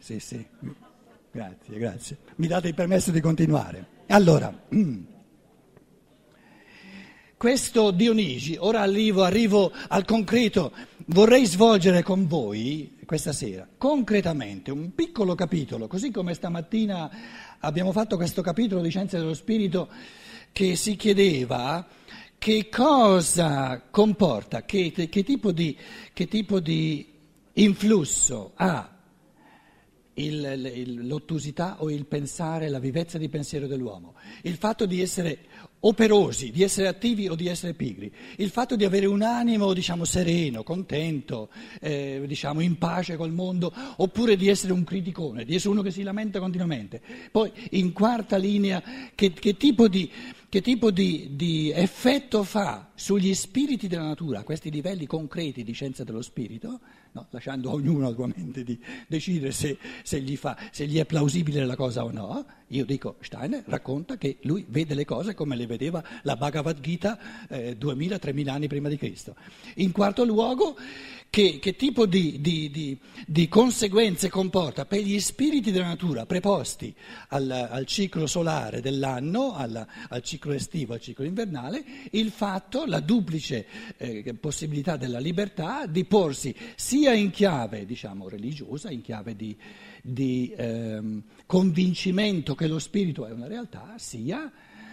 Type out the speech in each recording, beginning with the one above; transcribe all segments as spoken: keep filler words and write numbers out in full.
sì, sì. Grazie, grazie. Mi date il permesso di continuare. Allora, questo Dionigi, ora arrivo, arrivo al concreto, vorrei svolgere con voi questa sera concretamente un piccolo capitolo, così come stamattina abbiamo fatto questo capitolo di Scienze dello Spirito che si chiedeva che cosa comporta, che, che, tipo, di, che tipo di influsso ha Il, il, l'ottusità o il pensare, la vivezza di pensiero dell'uomo, il fatto di essere operosi, di essere attivi o di essere pigri, il fatto di avere un animo diciamo sereno, contento, eh, diciamo in pace col mondo, oppure di essere un criticone, di essere uno che si lamenta continuamente. Poi in quarta linea che, che tipo di, che tipo di, di effetto fa sugli spiriti della natura, questi livelli concreti di scienza dello spirito, no, lasciando a ognuno ovviamente di decidere se, se, gli fa, se gli è plausibile la cosa o no. Io dico, Steiner racconta che lui vede le cose come le vedeva la Bhagavad Gita eh, duemila tremila anni prima di Cristo. In quarto luogo, che, che tipo di, di, di, di conseguenze comporta per gli spiriti della natura preposti al, al ciclo solare dell'anno, alla, al ciclo estivo, al ciclo invernale, il fatto, la duplice eh, possibilità della libertà di porsi sia sia in chiave diciamo religiosa, in chiave di, di ehm, convincimento che lo spirito è una realtà, sia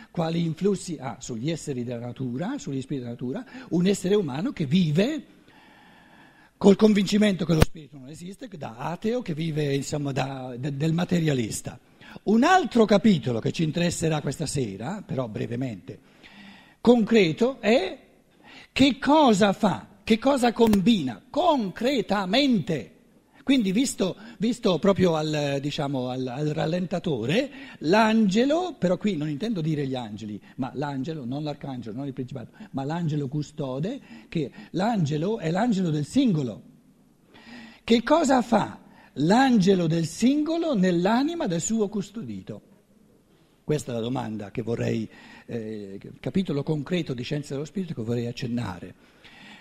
quali influssi ha sugli esseri della natura, sugli spiriti della natura, un essere umano che vive col convincimento che lo spirito non esiste, da ateo, che vive insomma da, de, del materialista. Un altro capitolo che ci interesserà questa sera, però brevemente, concreto, è che cosa fa, che cosa combina concretamente, quindi visto, visto proprio al, diciamo, al, al rallentatore, l'angelo, però qui non intendo dire gli angeli, ma l'angelo, non l'arcangelo, non il principato, ma l'angelo custode, che l'angelo è l'angelo del singolo. Che cosa fa l'angelo del singolo nell'anima del suo custodito? Questa è la domanda che vorrei, eh, capitolo concreto di Scienza dello Spirito che vorrei accennare.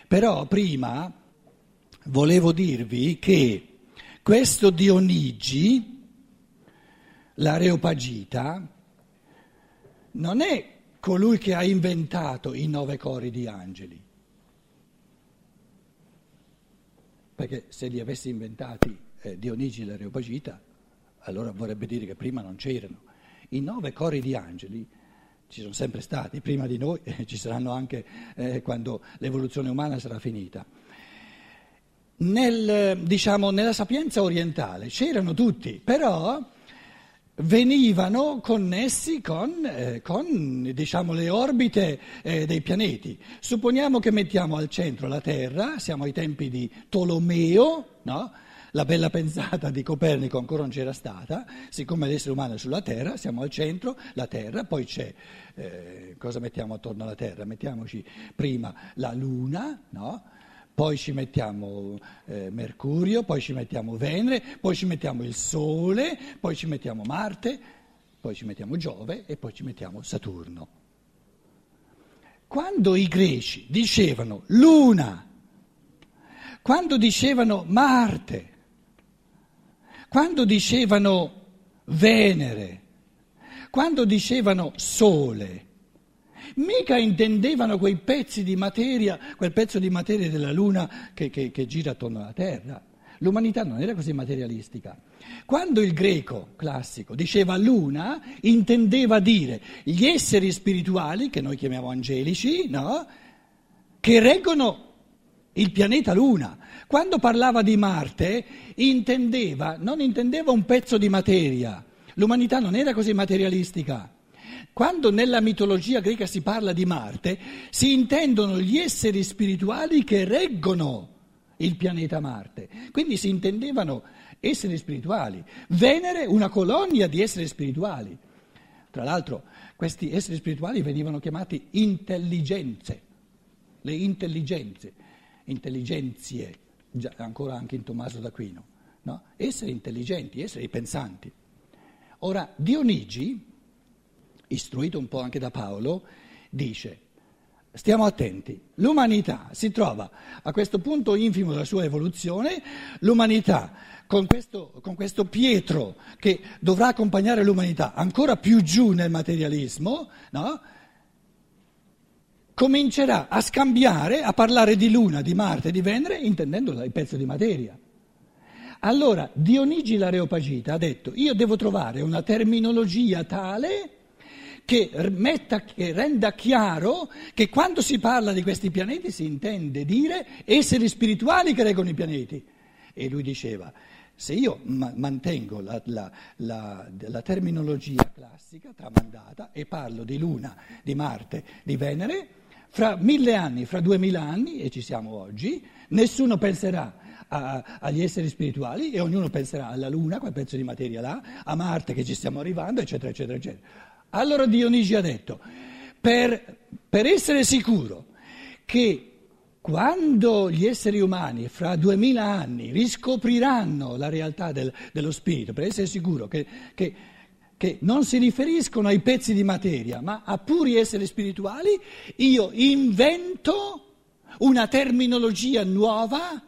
Però prima volevo dirvi che questo Dionigi, l'Areopagita, non è colui che ha inventato i nove cori di angeli. Perché se li avesse inventati eh, Dionigi l'Areopagita, allora vorrebbe dire che prima non c'erano. I nove cori di angeli ci sono sempre stati, prima di noi, eh, ci saranno anche eh, quando l'evoluzione umana sarà finita. Nel, diciamo, nella sapienza orientale c'erano tutti, però venivano connessi con, eh, con diciamo, le orbite eh, dei pianeti. Supponiamo che mettiamo al centro la Terra, siamo ai tempi di Tolomeo, no? La bella pensata di Copernico ancora non c'era stata, siccome l'essere umano è sulla Terra, siamo al centro, la Terra, poi c'è, eh, cosa mettiamo attorno alla Terra? Mettiamoci prima la Luna, no? Poi ci mettiamo eh, Mercurio, poi ci mettiamo Venere, poi ci mettiamo il Sole, poi ci mettiamo Marte, poi ci mettiamo Giove e poi ci mettiamo Saturno. Quando i greci dicevano Luna, quando dicevano Marte, quando dicevano Venere, quando dicevano Sole, mica intendevano quei pezzi di materia, quel pezzo di materia della Luna che, che, che gira attorno alla Terra. L'umanità non era così materialistica. Quando il greco classico diceva Luna, intendeva dire gli esseri spirituali, che noi chiamiamo angelici, no? Che reggono il pianeta Luna. Quando parlava di Marte intendeva, non intendeva un pezzo di materia. L'umanità non era così materialistica. Quando nella mitologia greca si parla di Marte, si intendono gli esseri spirituali che reggono il pianeta Marte. Quindi si intendevano esseri spirituali. Venere, una colonia di esseri spirituali. Tra l'altro, questi esseri spirituali venivano chiamati intelligenze, le intelligenze. Intelligenzie, già, ancora anche in Tommaso d'Aquino, no? Essere intelligenti, essere pensanti. Ora, Dionigi, istruito un po' anche da Paolo, dice Stiamo attenti. L'umanità si trova a questo punto infimo della sua evoluzione, l'umanità con questo, con questo Pietro che dovrà accompagnare l'umanità ancora più giù nel materialismo, no? Comincerà a scambiare, a parlare di Luna, di Marte, di Venere, intendendo il pezzo di materia. Allora Dionigi l'Areopagita ha detto: io devo trovare una terminologia tale che, metta, che renda chiaro che quando si parla di questi pianeti si intende dire esseri spirituali che reggono i pianeti. E lui diceva: se io ma- mantengo la, la, la, la terminologia classica tramandata e parlo di Luna, di Marte, di Venere, fra mille anni, fra duemila anni, e ci siamo oggi, nessuno penserà A, agli esseri spirituali e ognuno penserà alla Luna, quel pezzo di materia là, a Marte che ci stiamo arrivando, eccetera, eccetera, eccetera. Allora Dionigi ha detto, per, per essere sicuro che quando gli esseri umani fra duemila anni riscopriranno la realtà del, dello spirito, per essere sicuro che, che, che non si riferiscono ai pezzi di materia, ma a puri esseri spirituali, io invento una terminologia nuova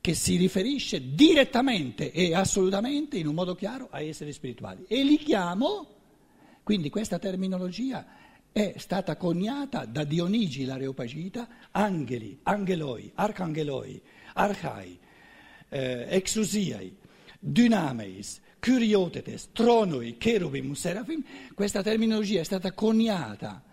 che si riferisce direttamente e assolutamente, in un modo chiaro, a esseri spirituali. E li chiamo, quindi questa terminologia è stata coniata da Dionigi l'Areopagita, angeli, angeloi, archangeloi, archai, eh, exousiai, dynameis, curiotetes, tronoi, cherubim, serafim. Questa terminologia è stata coniata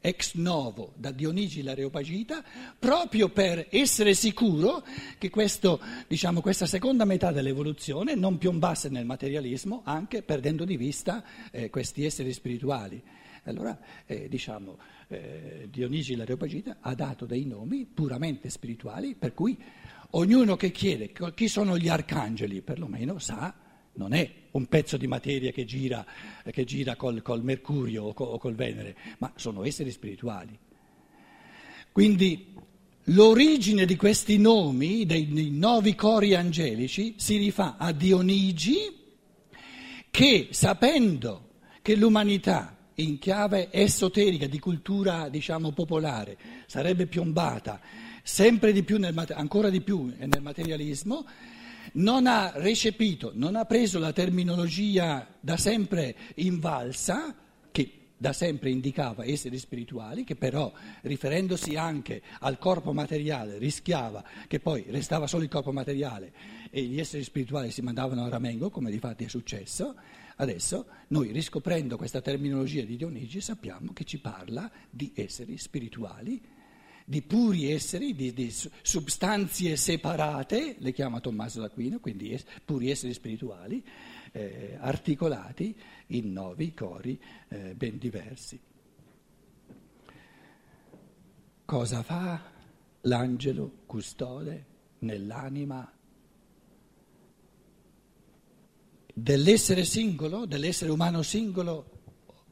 ex novo da Dionigi l'Areopagita proprio per essere sicuro che questo, diciamo, questa seconda metà dell'evoluzione non piombasse nel materialismo, anche perdendo di vista eh, questi esseri spirituali. Allora eh, diciamo eh, Dionigi l'Areopagita ha dato dei nomi puramente spirituali, per cui ognuno che chiede chi sono gli arcangeli perlomeno sa non è un pezzo di materia che gira, che gira col, col Mercurio o col, o col Venere, ma sono esseri spirituali. Quindi l'origine di questi nomi, dei, dei nove cori angelici, si rifà a Dionigi che, sapendo che l'umanità in chiave esoterica, di cultura diciamo popolare, sarebbe piombata sempre di più, nel, ancora di più nel materialismo, non ha recepito, non ha preso la terminologia da sempre invalsa, che da sempre indicava esseri spirituali, che però, riferendosi anche al corpo materiale, rischiava che poi restava solo il corpo materiale e gli esseri spirituali si mandavano a ramengo, come di fatto è successo. Adesso noi, riscoprendo questa terminologia di Dionigi, sappiamo che ci parla di esseri spirituali, di puri esseri, di, di substanze separate, le chiama Tommaso d'Aquino, quindi es, puri esseri spirituali, eh, articolati in nove cori eh, ben diversi. Cosa fa l'angelo custode nell'anima dell'essere singolo, dell'essere umano singolo,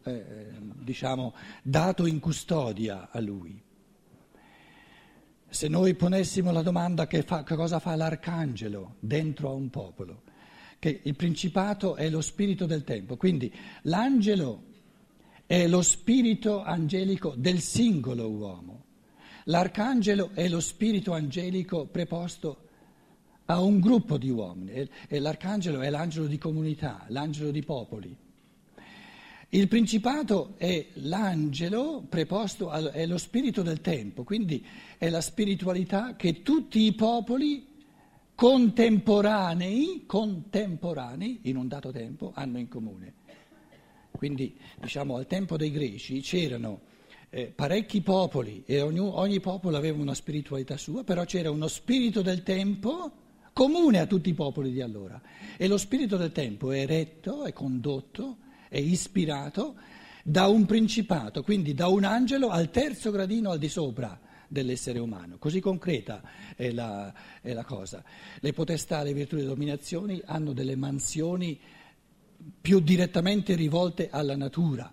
eh, diciamo, dato in custodia a lui? Se noi ponessimo la domanda che, fa, che cosa fa l'arcangelo dentro a un popolo, che il principato è lo spirito del tempo, quindi l'angelo è lo spirito angelico del singolo uomo, l'arcangelo è lo spirito angelico preposto a un gruppo di uomini, e, e l'arcangelo è l'angelo di comunità, l'angelo di popoli. Il principato è l'angelo preposto, al, è lo spirito del tempo, quindi è la spiritualità che tutti i popoli contemporanei, contemporanei in un dato tempo, hanno in comune. Quindi, diciamo, al tempo dei Greci c'erano eh, parecchi popoli e ogni, ogni popolo aveva una spiritualità sua, però c'era uno spirito del tempo comune a tutti i popoli di allora. E lo spirito del tempo è retto, è condotto, è ispirato da un principato, quindi da un angelo al terzo gradino al di sopra dell'essere umano. Così concreta è la, è la cosa. Le potestà, le virtù e le dominazioni hanno delle mansioni più direttamente rivolte alla natura.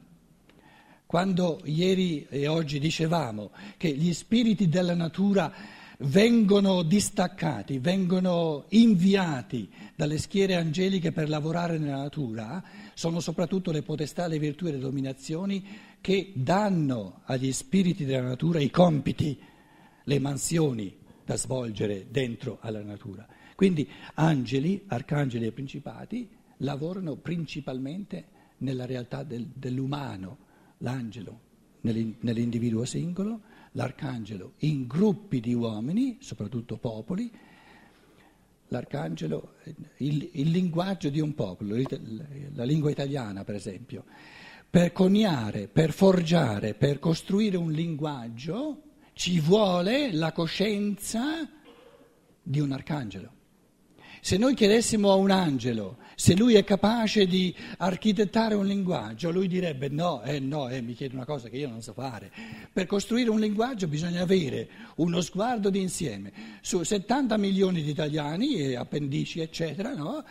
Quando ieri e oggi dicevamo che gli spiriti della natura vengono distaccati, vengono inviati dalle schiere angeliche per lavorare nella natura, sono soprattutto le potestà, le virtù e le dominazioni che danno agli spiriti della natura i compiti, le mansioni da svolgere dentro alla natura. Quindi angeli, arcangeli e principati lavorano principalmente nella realtà del, dell'umano, l'angelo nell'individuo singolo, l'arcangelo in gruppi di uomini, soprattutto popoli, l'arcangelo, il, il linguaggio di un popolo, la lingua italiana per esempio, per coniare, per forgiare, per costruire un linguaggio ci vuole la coscienza di un arcangelo. Se noi chiedessimo a un angelo se lui è capace di architettare un linguaggio, lui direbbe no, eh no, eh, mi chiede una cosa che io non so fare. Per costruire un linguaggio bisogna avere uno sguardo d'insieme su settanta milioni di italiani e appendici eccetera, no?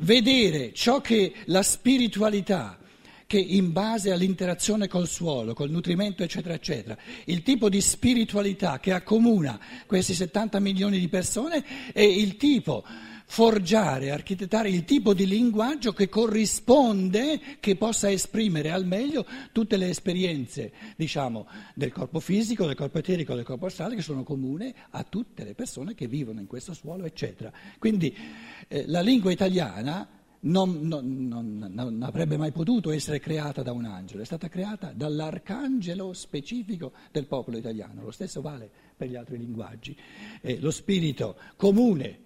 Vedere ciò che la spiritualità, che in base all'interazione col suolo, col nutrimento eccetera eccetera, il tipo di spiritualità che accomuna questi settanta milioni di persone e il tipo... forgiare, architettare il tipo di linguaggio che corrisponde, che possa esprimere al meglio tutte le esperienze, diciamo, del corpo fisico, del corpo eterico, del corpo astrale, che sono comune a tutte le persone che vivono in questo suolo, eccetera. Quindi eh, la lingua italiana non, non, non, non avrebbe mai potuto essere creata da un angelo, è stata creata dall'arcangelo specifico del popolo italiano. Lo stesso vale per gli altri linguaggi. Eh, lo spirito comune,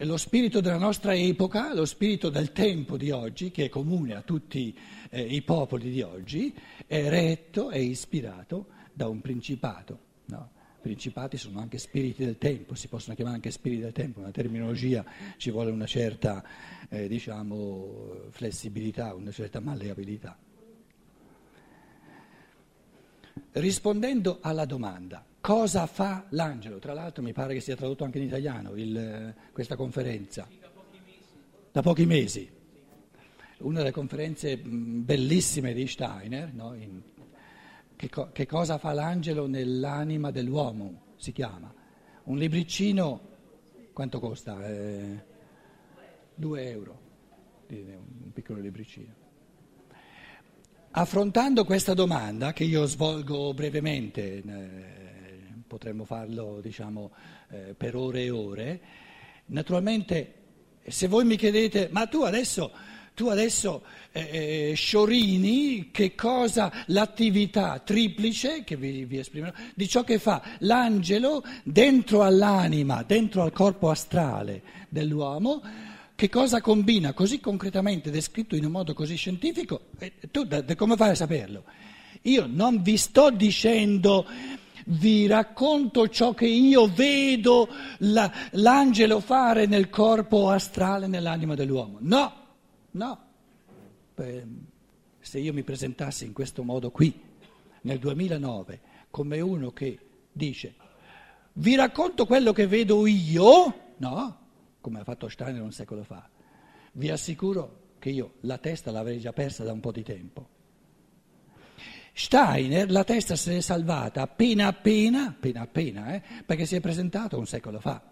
lo spirito della nostra epoca, lo spirito del tempo di oggi, che è comune a tutti eh, i popoli di oggi, è retto, è ispirato da un principato. No? Principati sono anche spiriti del tempo, si possono chiamare anche spiriti del tempo, una terminologia ci vuole una certa eh, diciamo, flessibilità, una certa malleabilità. Rispondendo alla domanda, cosa fa l'angelo? Tra l'altro mi pare che sia tradotto anche in italiano il, questa conferenza. Da pochi mesi. Da pochi mesi. Una delle conferenze bellissime di Steiner, no? in, che, co, che cosa fa l'angelo nell'anima dell'uomo, si chiama. Un libricino, quanto costa? Eh, due euro, un piccolo libricino. Affrontando questa domanda, che io svolgo brevemente, eh, potremmo farlo diciamo eh, per ore e ore, naturalmente se voi mi chiedete ma tu adesso, tu adesso eh, eh, sciorini che cosa, l'attività triplice che vi, vi esprimerò, di ciò che fa l'angelo dentro all'anima, dentro al corpo astrale dell'uomo, che cosa combina così concretamente, descritto in un modo così scientifico, eh, tu da, da, come fai a saperlo? Io non vi sto dicendo... Vi racconto ciò che io vedo la, l'angelo fare nel corpo astrale, nell'anima dell'uomo. No, no. Beh, se io mi presentassi in questo modo qui, nel duemilanove, come uno che dice vi racconto quello che vedo io, no, come ha fatto Steiner un secolo fa, vi assicuro che io la testa l'avrei già persa da un po' di tempo. Steiner la testa se l'è salvata appena appena, appena appena, eh, perché si è presentato un secolo fa.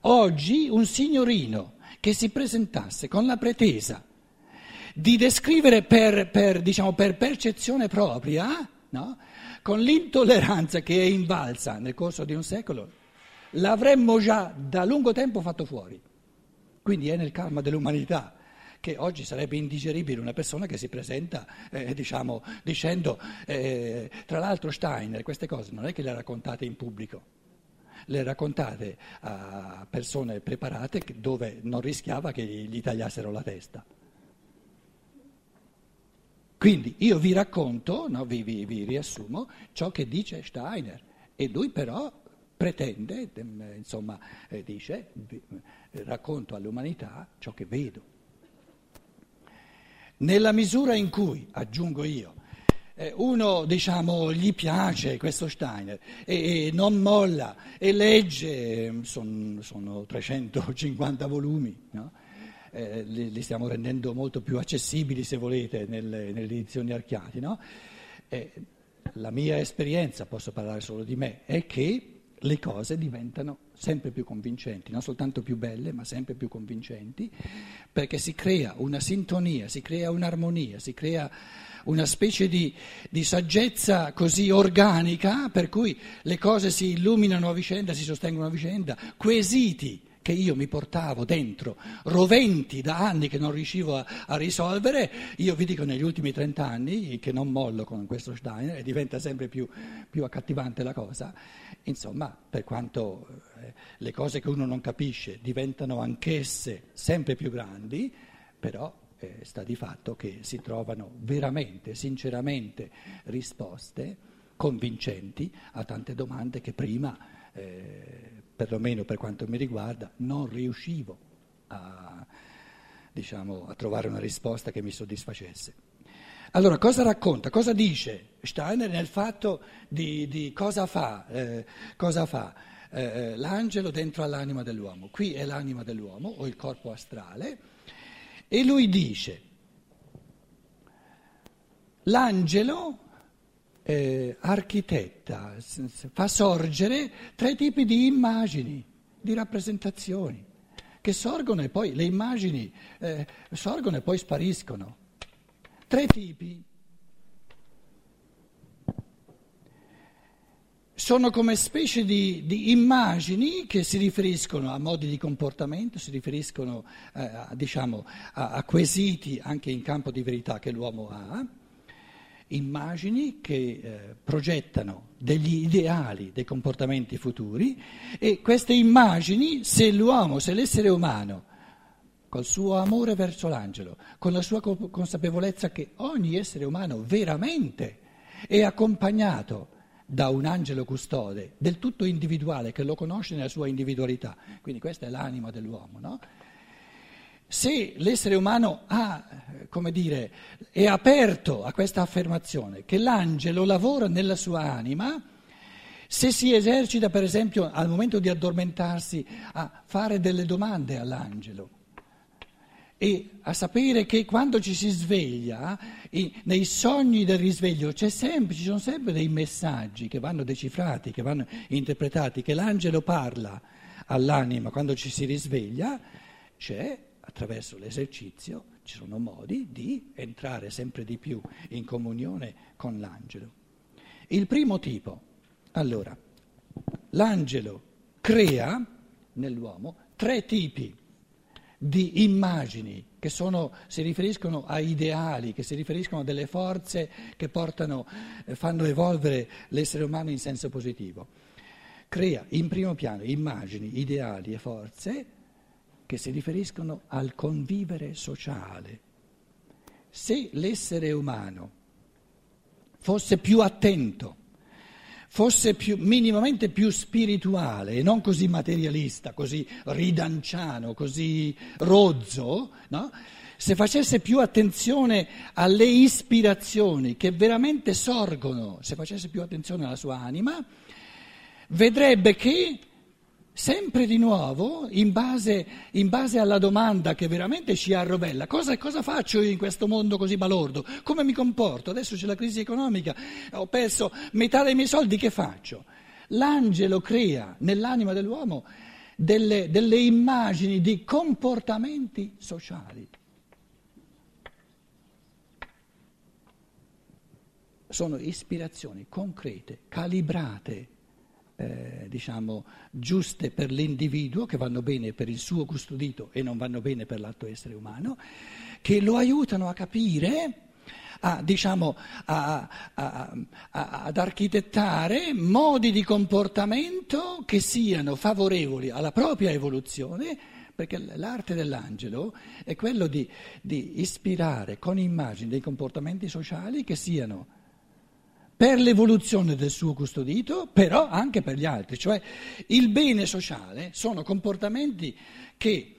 Oggi un signorino che si presentasse con la pretesa di descrivere per, per, diciamo, per percezione propria, no? Con l'intolleranza che è invalsa nel corso di un secolo, l'avremmo già da lungo tempo fatto fuori. Quindi è nel karma dell'umanità. Che oggi sarebbe indigeribile una persona che si presenta eh, diciamo, dicendo, eh, tra l'altro Steiner queste cose non è che le raccontate in pubblico, le raccontate a persone preparate dove non rischiava che gli tagliassero la testa. Quindi io vi racconto, no, vi, vi, vi riassumo ciò che dice Steiner e lui però pretende, insomma dice, racconto all'umanità ciò che vedo. Nella misura in cui, aggiungo io, uno diciamo gli piace questo Steiner e, e non molla e legge, son, sono trecentocinquanta volumi, no? eh, li, li stiamo rendendo molto più accessibili se volete nelle, nelle edizioni Archiati. No? Eh, la mia esperienza, posso parlare solo di me, è che le cose diventano sempre più convincenti, non soltanto più belle, ma sempre più convincenti, perché si crea una sintonia, si crea un'armonia, si crea una specie di, di saggezza così organica per cui le cose si illuminano a vicenda, si sostengono a vicenda, quesiti che io mi portavo dentro, roventi da anni che non riuscivo a, a risolvere, io vi dico negli ultimi trent'anni che non mollo con questo Steiner e diventa sempre più, più accattivante la cosa. Insomma, per quanto eh, le cose che uno non capisce diventano anch'esse sempre più grandi, però eh, sta di fatto che si trovano veramente, sinceramente risposte convincenti a tante domande che prima eh, perlomeno per quanto mi riguarda, non riuscivo a, diciamo, a trovare una risposta che mi soddisfacesse. Allora, cosa racconta, cosa dice Steiner nel fatto di, di cosa fa, eh, cosa fa eh, l'angelo dentro all'anima dell'uomo? Qui è l'anima dell'uomo, o il corpo astrale, e lui dice, l'angelo... Eh, architetta, fa sorgere tre tipi di immagini, di rappresentazioni, che sorgono e poi le immagini eh, sorgono e poi spariscono. Tre tipi. Sono come specie di, di immagini che si riferiscono a modi di comportamento, si riferiscono eh, a, diciamo, a, a quesiti anche in campo di verità che l'uomo ha. Immagini che eh, progettano degli ideali, dei comportamenti futuri, e queste immagini, se l'uomo, se l'essere umano, col suo amore verso l'angelo, con la sua co- consapevolezza che ogni essere umano veramente è accompagnato da un angelo custode, del tutto individuale, che lo conosce nella sua individualità, quindi questa è l'anima dell'uomo, no? Se l'essere umano ha, come dire, è aperto a questa affermazione che l'angelo lavora nella sua anima, se si esercita per esempio al momento di addormentarsi a fare delle domande all'angelo e a sapere che quando ci si sveglia, nei sogni del risveglio c'è sempre, ci sono sempre dei messaggi che vanno decifrati, che vanno interpretati, che l'angelo parla all'anima quando ci si risveglia, c'è... Attraverso l'esercizio ci sono modi di entrare sempre di più in comunione con l'angelo. Il primo tipo, allora, l'angelo crea nell'uomo tre tipi di immagini che sono, si riferiscono a ideali, che si riferiscono a delle forze che portano, fanno evolvere l'essere umano in senso positivo. Crea in primo piano immagini, ideali e forze che si riferiscono al convivere sociale. Se l'essere umano fosse più attento, fosse più, minimamente più spirituale e non così materialista, così ridanciano, così rozzo, no? Se facesse più attenzione alle ispirazioni che veramente sorgono, se facesse più attenzione alla sua anima, vedrebbe che sempre di nuovo, in base, in base alla domanda che veramente ci arrovella, cosa, cosa faccio io in questo mondo così balordo? Come mi comporto? Adesso c'è la crisi economica, ho perso metà dei miei soldi, che faccio? L'angelo crea nell'anima dell'uomo delle, delle immagini di comportamenti sociali. Sono ispirazioni concrete, calibrate, Eh, diciamo giuste per l'individuo, che vanno bene per il suo custodito e non vanno bene per l'altro essere umano, che lo aiutano a capire, a, diciamo, a, a, a, ad architettare modi di comportamento che siano favorevoli alla propria evoluzione, perché l'arte dell'angelo è quello di, di ispirare con immagini dei comportamenti sociali che siano per l'evoluzione del suo custodito, però anche per gli altri, cioè il bene sociale sono comportamenti che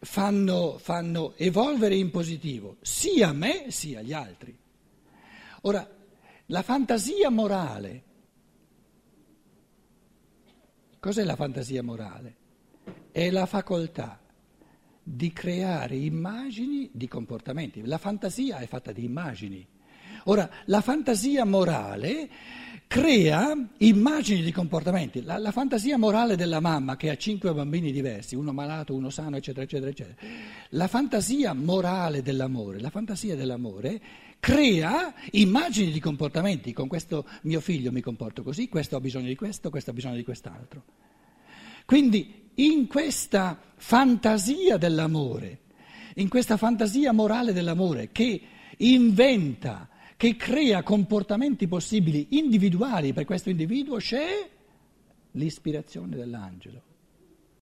fanno, fanno evolvere in positivo sia me sia gli altri. Ora, la fantasia morale, cos'è la fantasia morale? È la facoltà di creare immagini di comportamenti, la fantasia è fatta di immagini. Ora, la fantasia morale crea immagini di comportamenti. La, la fantasia morale della mamma che ha cinque bambini diversi, uno malato, uno sano, eccetera, eccetera, eccetera. La fantasia morale dell'amore, la fantasia dell'amore crea immagini di comportamenti. Con questo mio figlio mi comporto così, questo ha bisogno di questo, questo ha bisogno di quest'altro. Quindi in questa fantasia dell'amore, in questa fantasia morale dell'amore che inventa, che crea comportamenti possibili individuali per questo individuo, c'è l'ispirazione dell'angelo.